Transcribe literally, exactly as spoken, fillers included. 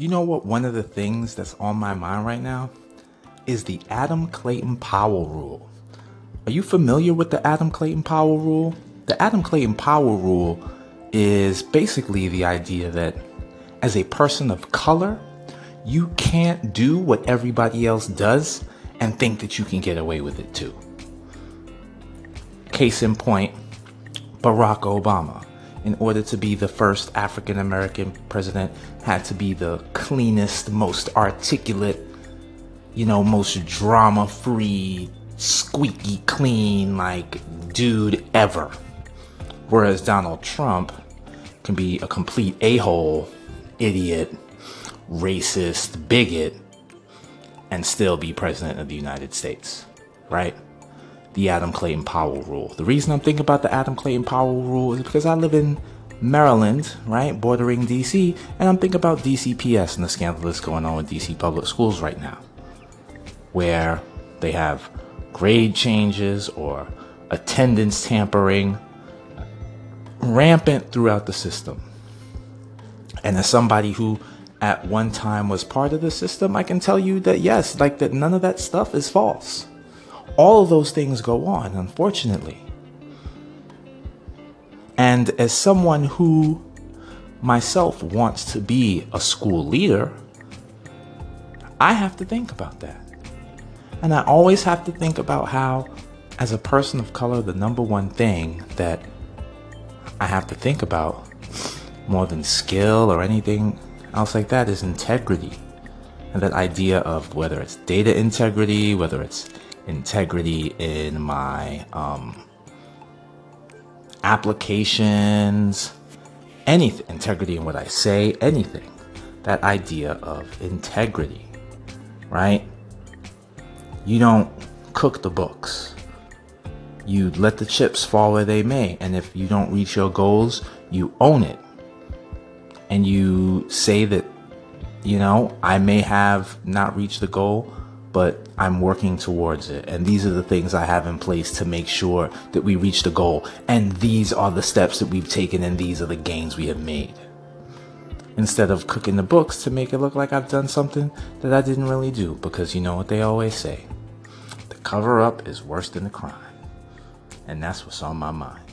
You know what? One of the things that's on my mind right now is the Adam Clayton Powell rule. Are you familiar with the Adam Clayton Powell rule? The Adam Clayton Powell rule is basically the idea that as a person of color, you can't do what everybody else does and think that you can get away with it too. Case in point, Barack Obama, in order to be the first African American president, had to be the cleanest, most articulate, you know, most drama-free, squeaky clean, like, dude ever. Whereas Donald Trump can be a complete a-hole, idiot, racist, bigot, and still be president of the United States, right? The Adam Clayton Powell rule. The reason I'm thinking about the Adam Clayton Powell rule is because I live in Maryland, right, bordering D C, and I'm thinking about D C P S and the scandal that's going on with D C public schools right now, where they have grade changes or attendance tampering rampant throughout the system. And as somebody who at one time was part of the system, I can tell you that yes, like that none of that stuff is false. All of those things go on, unfortunately. And as someone who myself wants to be a school leader, I have to think about that. And I always have to think about how, as a person of color, the number one thing that I have to think about more than skill or anything else like that is integrity. And that idea of whether it's data integrity, whether it's integrity in my um, applications, anything, integrity in what I say, anything, that idea of integrity, right? You don't cook the books. You let the chips fall where they may. And if you don't reach your goals, you own it. And you say that, you know, I may have not reached the goal, but I'm working towards it. And these are the things I have in place to make sure that we reach the goal. And these are the steps that we've taken, and these are the gains we have made. Instead of cooking the books to make it look like I've done something that I didn't really do. Because you know what they always say, the cover up is worse than the crime. And that's what's on my mind.